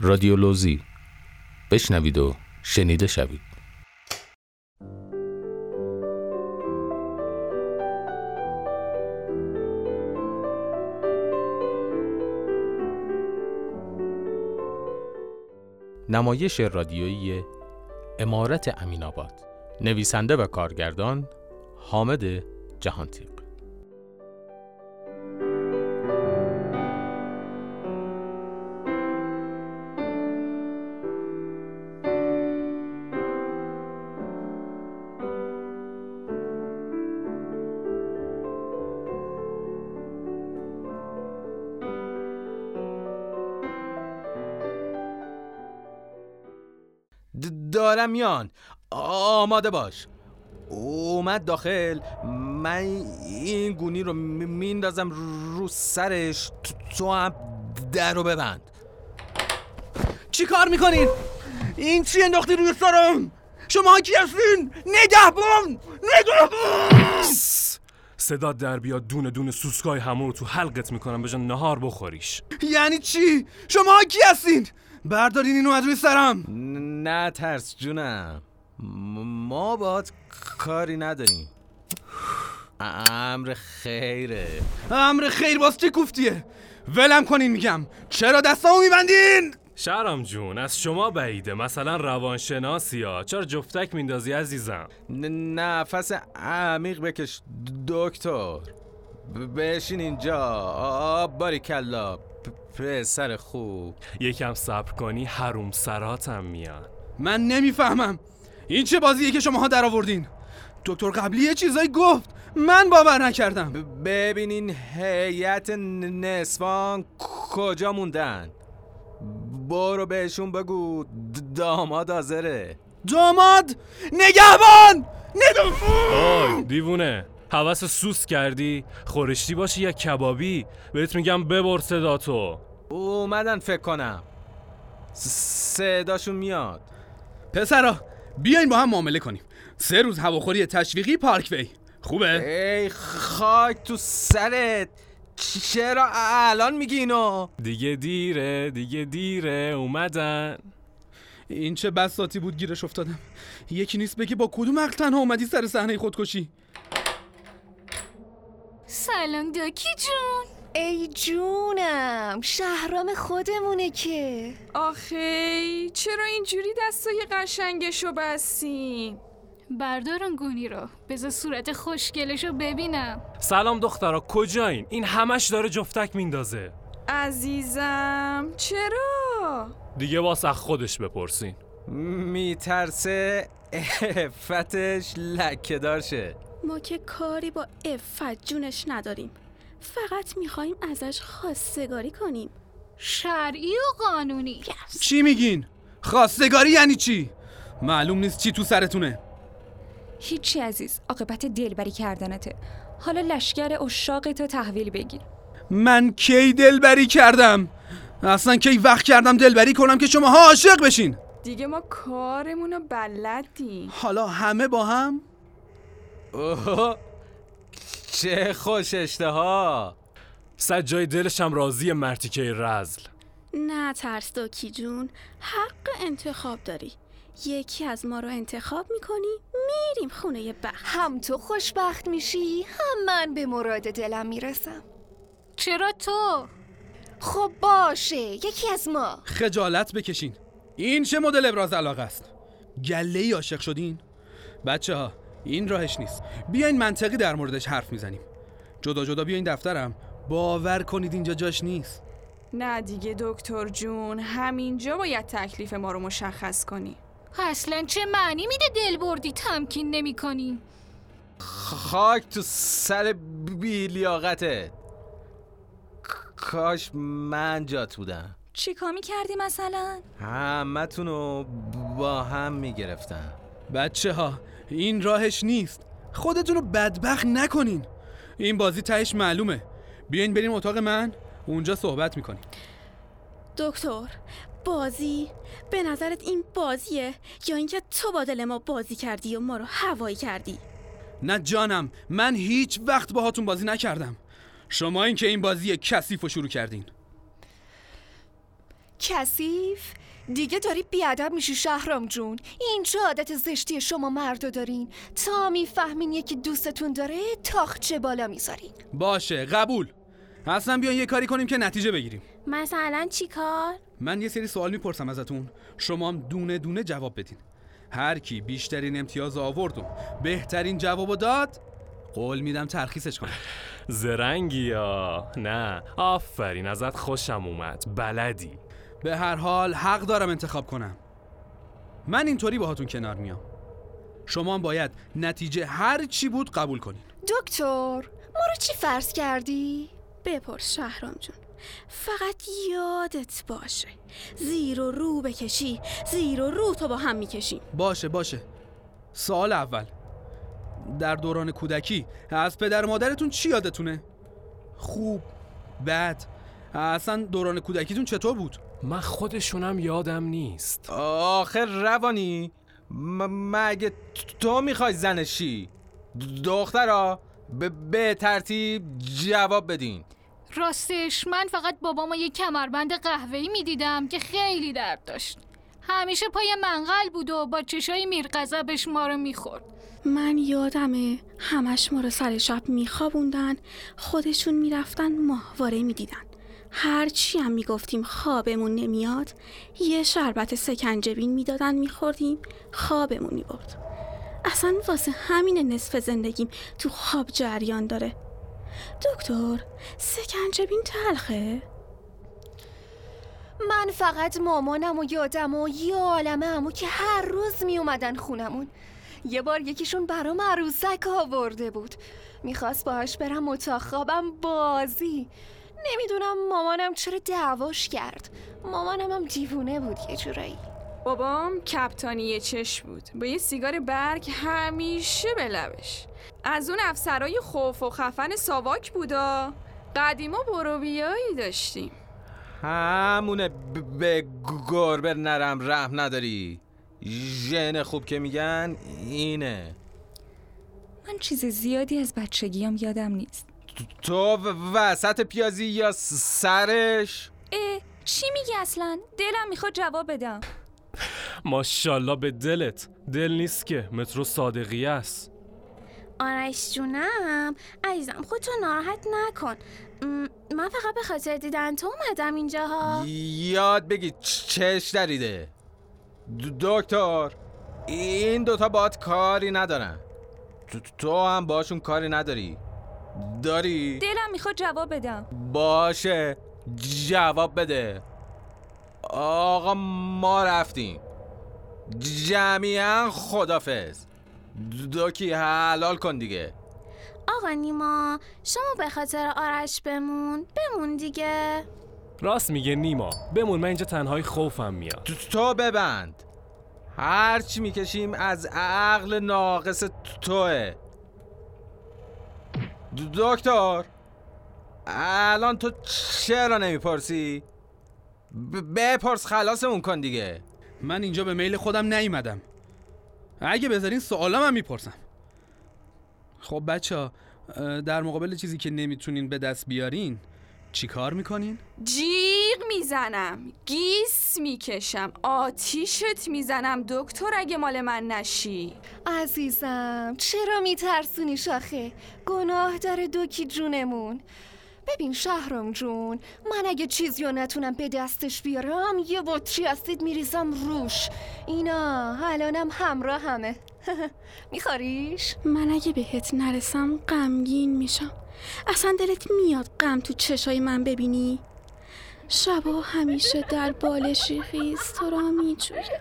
رادیولوزی. بشنوید و شنیده شوید. نمایش رادیویی عمارت امین‌آباد، نویسنده و کارگردان حامد جهانتیغ. دارم میان، آماده باش. اومد داخل، من این گونی رو میندازم رو سرش، تو هم در رو ببند. چی کار میکنین؟ این چی انداختی روی سرم؟ شما کی هستین؟ نگهبان! صدا در بیاد، دونه دونه سوسکای همون رو تو حلقت میکنم بجن نهار بخوریش. یعنی چی؟ شما کی هستین؟ بردارین اینو از روی سرم. نه ترس جونم، ما باهات کاری نداریم. امر خیره. امر خیر باز چه کوفتیه؟ ولم کنین میگم. چرا دستامو میبندین؟ شهرام جون از شما بعیده، مثلا روانشناسی ها چرا جفتک میندازی عزیزم؟ نفس عمیق بکش دکتر، بشین اینجا. باریکلا پسر خوب، یکم صبر کنی حروم سراتم میان. من نمیفهمم این چه بازیه که شماها در آوردین. دکتر قبلی یه چیزایی گفت من باور نکردم. ببینین هیئت نسوان کجا موندن؟ برو بهشون بگو داماد حاضره. داماد؟ نگهبان! آی دیوونه، حواس سوس کردی؟ خورشتی باشی یا کبابی؟ بهت میگم ببر صداتو. اومدن فکر کنم، صداشون میاد. پسرا بیاین با هم معامله کنیم. 3 روز هواخوری تشویقی پارکوی خوبه؟ ای خاک تو سرت، چرا الان میگی اینو؟ دیگه دیره اومدن. این چه بساتی بود گیرش افتادم. یکی نیست بگی با کدوم عقل تنها اومدی سر صحنه خودکشی؟ سلام داکی جون. ای جونم، شهرام خودمونه که. آخه چرا اینجوری دستای قشنگشو بستین؟ بردارون گونی رو، بذار صورت خوشگلشو ببینم. سلام دخترا، کجاین؟ این همش داره جفتک میندازه. عزیزم چرا؟ دیگه واسه خودش بپرسین. میترسه افتش لکه دار شه. ما که کاری با عفت جونش نداریم، فقط میخواییم ازش خواستگاری کنیم، شرعی و قانونی. چی میگین؟ خواستگاری یعنی چی؟ معلوم نیست چی تو سرتونه. هیچی عزیز، عاقبت دلبری کردنته. حالا لشگر عشاقتو تحویل بگیر. من کی دلبری کردم؟ اصلا کی وقت کردم دلبری کنم که شماها عاشق بشین؟ دیگه ما کارمونو بلدیم. حالا همه با هم؟ اوه چه خوش اشتها. سجای دلشم راضی مرتیکه رزل. نه ترس دوکی جون، حق انتخاب داری. یکی از ما رو انتخاب میکنی میریم خونه بخت. هم تو خوشبخت میشی هم من به مراد دلم میرسم. چرا تو؟ خب باشه یکی از ما. خجالت بکشین، این چه مدل ابراز علاقه است؟ گله‌ای عاشق شدین؟ بچه‌ها این راهش نیست. بیاین منطقی در موردش حرف میزنیم. جدا جدا بیاین دفترم. باور کنید اینجا جاش نیست. نه دیگه دکتر جون، همینجا باید تکلیف ما رو مشخص کنی. اصلا چه معنی میده دل بردی تمکین نمی کنی؟ خاک تو سر بیلیاقته. کاش من جات بودم. چی کامی کردی مثلا؟ همه تونو با هم میگرفتم. بچه ها این راهش نیست، خودتونو بدبخت نکنین. این بازی تهش معلومه. بیاین بریم اتاق من، اونجا صحبت میکنیم. دکتر بازی؟ به نظرت این بازیه یا اینکه تو با دل ما بازی کردی و ما رو هوایی کردی؟ نه جانم، من هیچ وقت باهاتون بازی نکردم. شما این که این بازی کثیفو شروع کردین. کثیف؟ دیگه داری بیادب میشی شهرام جون. اینجا عادت زشتی شما مردو دارین. تا میفهمین یکی دوستتون داره تاخچه بالا میذارین. باشه قبول. اصلا بیان یه کاری کنیم که نتیجه بگیریم. مثلا چی کار؟ من یه سری سوال میپرسم ازتون، شما هم دونه دونه جواب بدین. هر کی بیشترین امتیاز آورد و بهترین جوابو داد قول میدم ترخیصش کنم. زرنگی ها. نه آفرین، ازت خوشم اومد، بلدی. به هر حال حق دارم انتخاب کنم. من اینطوری باهاتون کنار میام، شما هم باید نتیجه هر چی بود قبول کنین. دکتر ما رو چی فرض کردی؟ بپرس شهرام جون، فقط یادت باشه زیر و رو بکشی، زیر و رو تو با هم میکشیم. باشه. سوال اول، در دوران کودکی از پدر مادرتون چی یادتونه؟ خوب، بد، اصلا دوران کودکیتون چطور بود؟ من خودشونم یادم نیست. آخر روانی مگه تو میخوای زنشی؟ دخترا به ترتیب جواب بدین. راستش من فقط بابامو یه کمربند قهوه‌ای میدیدم که خیلی درد داشت. همیشه پای منقل بود و با چشای میرغضبش ما رو میخورد. من یادمه همش ما رو سر شب میخوابوندن، خودشون میرفتن ماهواره میدیدن. هرچی هم میگفتیم خوابمون نمیاد، یه شربت سکنجبین میدادن میخوردیم، خوابمون میبرد. اصلا واسه همین نصف زندگیم تو خواب جریان داره. دکتر سکنجبین تلخه؟ من فقط مامانم و یادم و یه عالمه عمو که هر روز می اومدن خونمون. یه بار یکیشون برام عروسک آورده بود، میخواست باهاش برم اتاق خوابم بازی. نمیدونم مامانم چرا دعواش کرد. مامانم هم دیوونه بود یه جورایی. بابام کپتانی چش بود، با یه سیگار برگ همیشه به لبش. از اون افسرای خوف و خفن ساواک بودا. قدیما بروبیایی داشتیم. همونه به گربه نرم رحم نداری. ژن خوب که میگن اینه. من چیز زیادی از بچگیام یادم نیست. تو وسط پیازی یا سرش؟ چی میگی اصلا؟ دلم میخواد جواب بدم. ماشاءالله به دلت، دل نیست که، مترو صادقیه است. آرش جونم عزیزم خودتو ناراحت نکن، من فقط به خاطر دیدن تو اومدم اینجاها. یاد بگی چش دریده. دکتر این دوتا باهات کاری ندارن، تو هم باشون کاری نداری. داری؟ دلم میخواد جواب بدم. باشه جواب بده. آقا ما رفتیم، جمعیاً خدافظ. دوکی حلال کن دیگه. آقا نیما شما به خاطر آرش بمون دیگه. راست میگه نیما، بمون. من اینجا تنهای خوفم میاد. تو ببند، هرچی میکشیم از عقل ناقص توه. دکتر الان تو چرا نمیپرسی؟ بپرس خلاصمون کن دیگه. من اینجا به میل خودم نیومدم، اگه بذارین سوالام هم میپرسم. خب بچه در مقابل چیزی که نمیتونین به دست بیارین چی کار میکنین؟ جیغ میزنم، گیس میکشم، آتیشت میزنم دکتر اگه مال من نشی. عزیزم چرا میترسونی شاخه؟ گناه داره دوکی جونمون. ببین شهرام جون، من اگه چیزی رو نتونم به دستش بیارم یه بطری اسید میریزم روش. اینا الانم همراه همه. میخوریش؟ من اگه بهت نرسم غمگین میشم. اصلا دلت میاد غم تو چشای من ببینی؟ شبا همیشه در بالشی خیز تو را میجوره.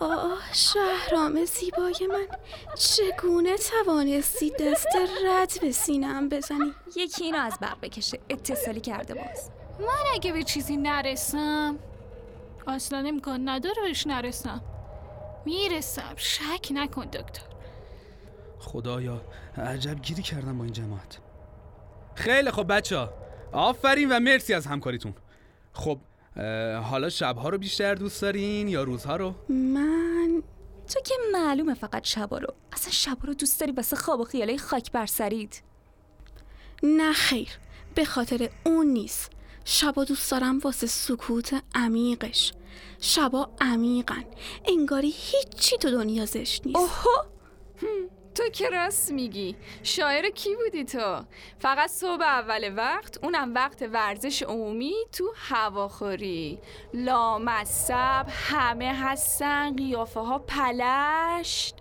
آه شهرام زیبای من، چگونه توانستی دست رد به سینم بزنی؟ یکی اینو از برق بکشه، اتصالی کرده باز. من اگه به چیزی نرسم اصلا امکان نداره بهش نرسم. میرسم شک نکن دکتر. خدایا عجب گیری کردم با این جماعت. خیلی خب بچه، آفرین و مرسی از همکاریتون. خب حالا شبها رو بیشتر دوست دارین یا روزها رو؟ من تو که معلومه فقط شبها رو. اصلا شبها رو دوست داری واسه خواب و خیالای خاک برسرید؟ نه خیر، به خاطر اون نیست، شبا دوست دارم واسه سکوت عمیقش. شبا عمیقن، انگاری هیچی تو دنیا زشت نیست. اوه تو که راست میگی. شاعر کی بودی تو؟ فقط صبح اول وقت، اونم وقت ورزش عمومی تو هواخوری. لامصب همه هستن، قیافه ها پلشت.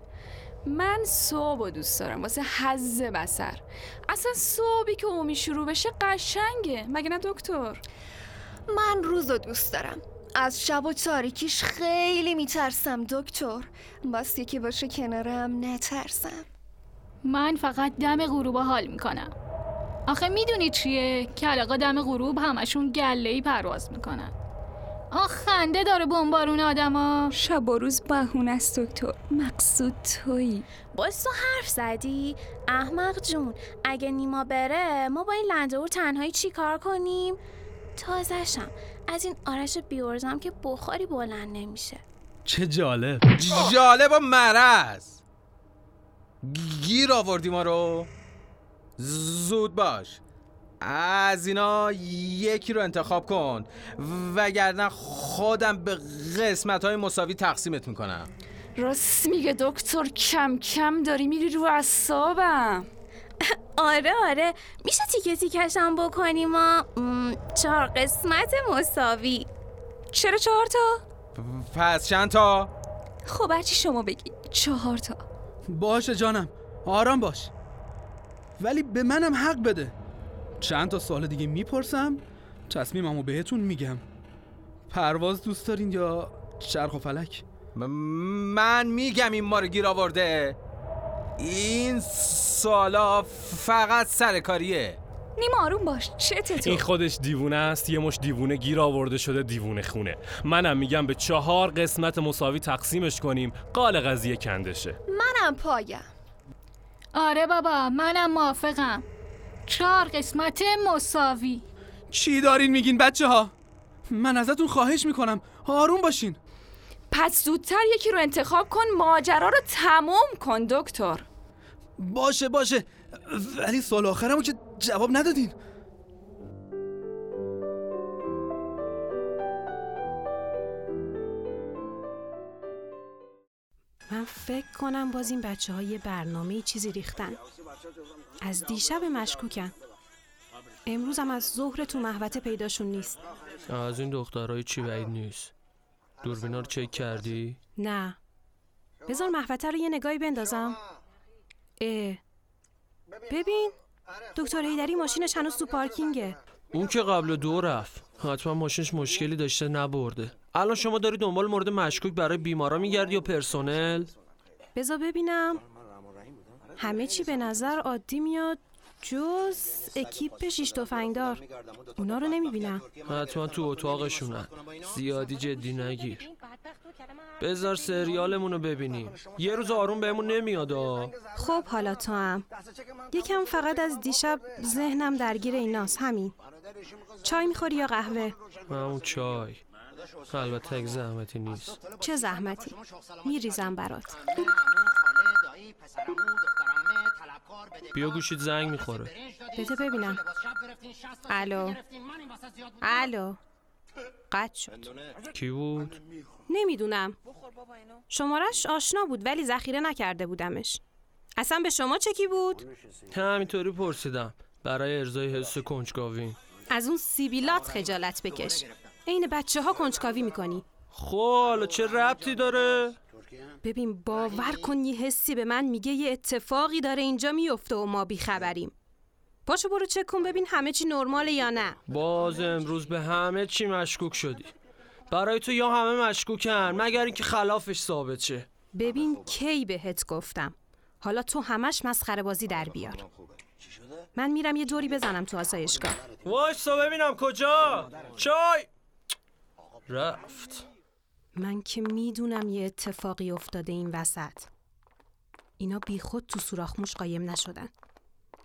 من صبح دوست دارم واسه حظ بصر. اصلا صبحی که عمومی شروع بشه قشنگه، مگه نه دکتر؟ من روزو دوست دارم، از شب و تاریکیش خیلی میترسم دکتر. بس یکی باشه کنارم نترسم. من فقط دم غروب حال میکنم. آخه میدونی چیه؟ کلاغا دم غروب همشون گله‌ای پرواز میکنن. آخ خنده داره بمبارون آدما. شب و روز بهونه است دکتر، مقصود تویی. باز تو حرف زدی؟ احمق جون، اگه نیما بره ما با این لندهور تنهایی چی کار کنیم؟ تازشم از این آرش بیورزم که بخاری بلند نمیشه. چه جالب. جالب و مرز گیر آوردی ما رو. زود باش، از اینا یکی رو انتخاب کن وگرنه خودم به قسمت‌های مساوی تقسیمت میکنم. راست میگه دکتر، کم کم داری میری رو اعصابم. آره میشه تیکه تیکشم بکنیم ما 4 قسمت مساوی. چرا 4 تا؟ پس چند تا؟ خب هرچی شما بگید 4 تا. باشه جانم، آرام باش، ولی به منم حق بده. چند تا سوال دیگه میپرسم، تصمیممو بهتون میگم. پرواز دوست دارین یا چرخ و فلک؟ من میگم این ما رو گیر آورده. این سالا فقط سرکاریه. نیما آروم باش، چه تو؟ این خودش دیوونه است، یه مش دیوونه گیر آورده شده، دیوونه خونه. منم میگم به 4 قسمت مساوی تقسیمش کنیم، قال قضیه کندشه. منم پایم. آره بابا منم موافقم، 4 قسمت مساوی. چی دارین میگین بچه ها؟ من ازتون خواهش میکنم آروم باشین. پس زودتر یکی رو انتخاب کن، ماجرا رو تموم کن دکتر. باشه ولی سوال آخرمو که جواب ندادین. من فکر کنم باز این بچه ها یه برنامه چیزی ریختن. از دیشب مشکوکن، امروز هم از ظهر تو محوطه پیداشون نیست. از این دخترهای چی بعید نیست. دوربینا رو چک کردی؟ نه. بذار محوطه رو یه نگاهی بندازم. ببین دکتر هیدری ماشینش هنوز تو پارکینگه. اون که قبل 2 رفت، حتما ماشینش مشکلی داشته نبرده. الان شما داری دنبال مورد مشکوک برای بیمارا میگردی یا پرسنل؟ بذار ببینم. همه چی به نظر عادی میاد جز اکیپ 6 تفنگدار. اونا رو نمیبینم. حتما تو اتاقشونن. زیادی جدی نگیر، بذار سریالمونو ببینیم. یه روز آروم بهمون نمیاد. خب حالا تو هم یکم. فقط از دیشب ذهنم درگیر ایناست، همین. چای میخوری یا قهوه؟ همون چای، البته اگه زحمتی نیست. چه زحمتی؟ میریزم برات. بیا گوشیت زنگ میخوره. بده ببینم. الو قطع شد. کی بود؟ نمیدونم، شمارش آشنا بود ولی ذخیره نکرده بودمش. اصلا به شما چه کی بود؟ همینطوری پرسیدم برای ارضای حس کنجکاوی. از اون سیبیلات خجالت بکش، این بچه ها کنجکاوی میکنی. خب چه ربطی داره؟ ببین باور کن یه حسی به من میگه یه اتفاقی داره اینجا میفته و ما بیخبریم. پاشو برو چک کن ببین همه چی نرماله یا نه. باز امروز به همه چی مشکوک شدی. برای تو یا همه مشکوکن مگر اینکه خلافش ثابت شه. ببین کی بهت گفتم، حالا تو همش مسخره بازی در بیار. من میرم یه جوری بزنم تو آسایشگاه. وایسا ببینم کجا. چای رفت. من که میدونم یه اتفاقی افتاده این وسط. اینا بیخود تو سوراخ موش قایم نشدن.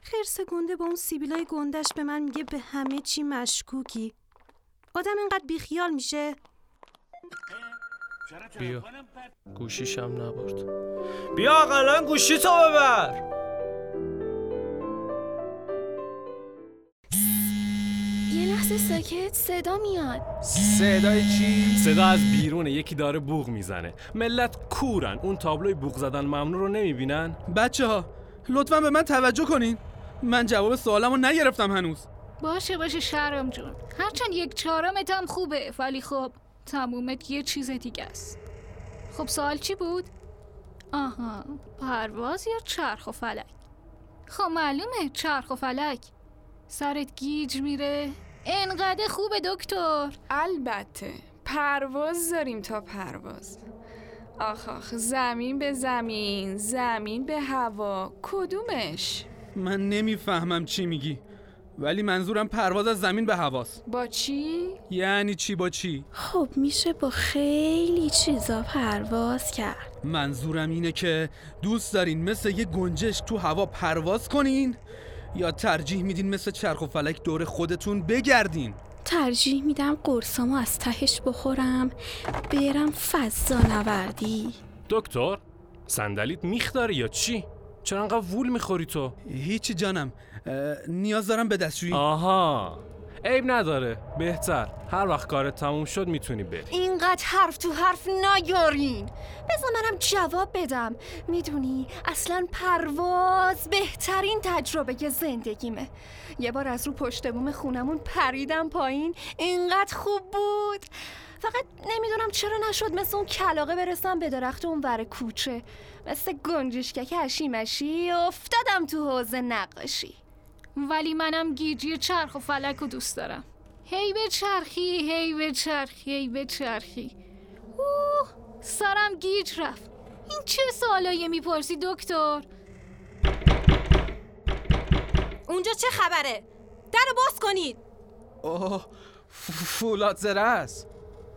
خرس گنده با اون سیبیلای گندش به من میگه به همه چی مشکوکی. آدم اینقدر بیخیال میشه؟ بیا گوشیشم نبرد. بیا اقلا گوشیتو ببر. یه لحظه ساکت، صدا میاد. صدای چی؟ صدا از بیرونه، یکی داره بوق میزنه. ملت کورن، اون تابلوی بوق زدن ممنوع رو نمیبینن؟ بچه ها لطفا به من توجه کنین، من جواب سوالمو نگرفتم هنوز. باشه شرم جون، هرچند یک چهارمت هم خوبه، ولی خب تمومت یه چیز دیگه است. خب سوال چی بود؟ آها، پرواز یا چرخ و فلک؟ خب معلومه چرخ و فلک. سرت گیج میره؟ انقدر خوبه دکتر. البته پرواز داریم تا پرواز. آخ زمین به زمین، زمین به هوا، کدومش؟ من نمیفهمم چی میگی، ولی منظورم پرواز از زمین به هواست. با چی؟ یعنی چی با چی؟ خب میشه با خیلی چیزا پرواز کرد. منظورم اینه که دوست دارین مثل یه گنجش تو هوا پرواز کنین، یا ترجیح میدین مثل چرخ و فلک دور خودتون بگردین؟ ترجیح میدم قرصامو از تهش بخورم، برم فضا نوردی. دکتر صندلیت میخداری یا چی؟ چرا انقدر وول میخوری تو؟ هیچی جانم، نیاز دارم به دستشویی. آها عیب نداره، بهتر هر وقت کارت تموم شد میتونی بری. اینقدر حرف تو حرف نیارین، بذار منم جواب بدم. میدونی اصلا پرواز بهترین تجربه که زندگیمه. یه بار از رو پشت بوم خونمون پریدم پایین، اینقدر خوب بود. فقط نمیدونم چرا نشد مثل اون کلاغه برسم به درخت اون ور کوچه، مثل گنجشکک هشیمشی افتادم تو حوض نقاشی. ولی منم گیجی چرخ و فلک رو دوست دارم. هی به چرخی، هی به چرخی، هی به چرخی. اوه سرم گیج رفت. این چه سوالایی میپرسی دکتر؟ اونجا چه خبره؟ در رو باز کنید. اوه فولاد زره است.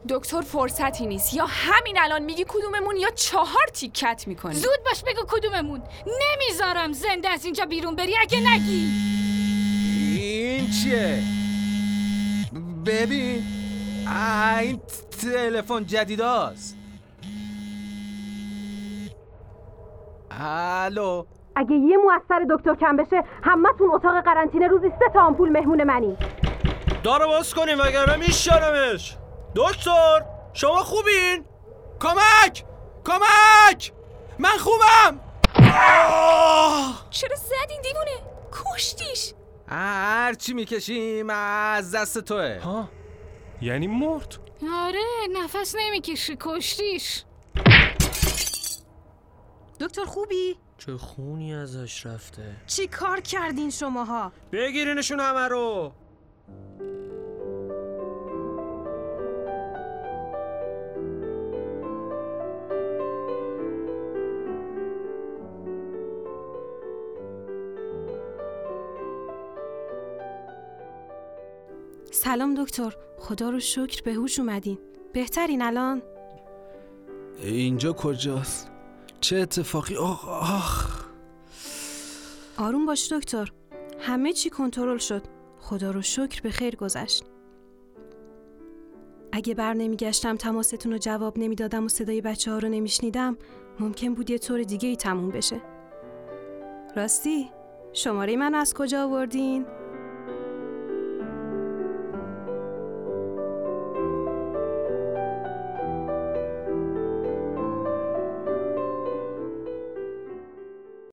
دکتر فرصتی نیست، یا همین الان میگی کدوممون یا 4 تیکت میکنی. زود باش بگو کدوممون. نمیذارم زنده از اینجا بیرون بری اگه نگی. این چیه؟ ببین این تلفن جدیداست. الو، اگه یه مو از سر دکتر کم بشه همتون اتاق قرنطینه روزی 3 آمپول مهمون منی. در رو باز کنیم وگرنه میشارمش. دکتر شما خوبین؟ کمک من خوبم. چرا زدین دیوونه؟ کشتیش. هر چی میکشیم از دست توه. ها یعنی مرد؟ آره نفس نمیکشی، کشتیش. دکتر خوبی؟ چه خونی ازش رفته. چی کار کردین شماها؟ بگیرینشون همه رو. سلام دکتر، خدا رو شکر به هوش اومدین. بهترین الان؟ اینجا کجاست؟ چه اتفاقی؟ آخ آروم باش دکتر، همه چی کنترل شد، خدا رو شکر به خیر گذشت. اگه بر نمیگشتم، تماستون رو جواب نمیدادم و صدای بچه ها رو نمیشنیدم، ممکن بود یه طور دیگه ای تموم بشه. راستی شماره من از کجا آوردین؟